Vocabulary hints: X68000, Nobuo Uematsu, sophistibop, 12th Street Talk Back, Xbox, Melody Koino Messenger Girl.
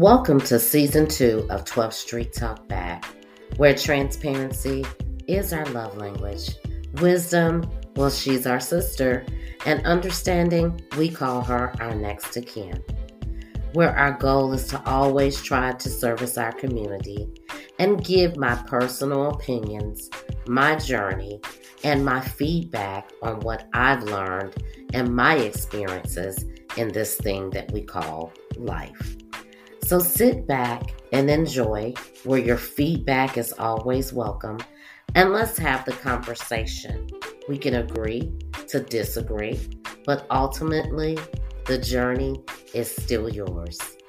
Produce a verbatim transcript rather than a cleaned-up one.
Welcome to Season two of twelfth Street Talk Back, where transparency is our love language, wisdom, well, she's our sister, and understanding, we call her our next of kin, where our goal is to always try to service our community and give my personal opinions, my journey, and my feedback on what I've learned and my experiences in this thing that we call life. So sit back and enjoy, where your feedback is always welcome, and let's have the conversation. We can agree to disagree, but ultimately the journey is still yours.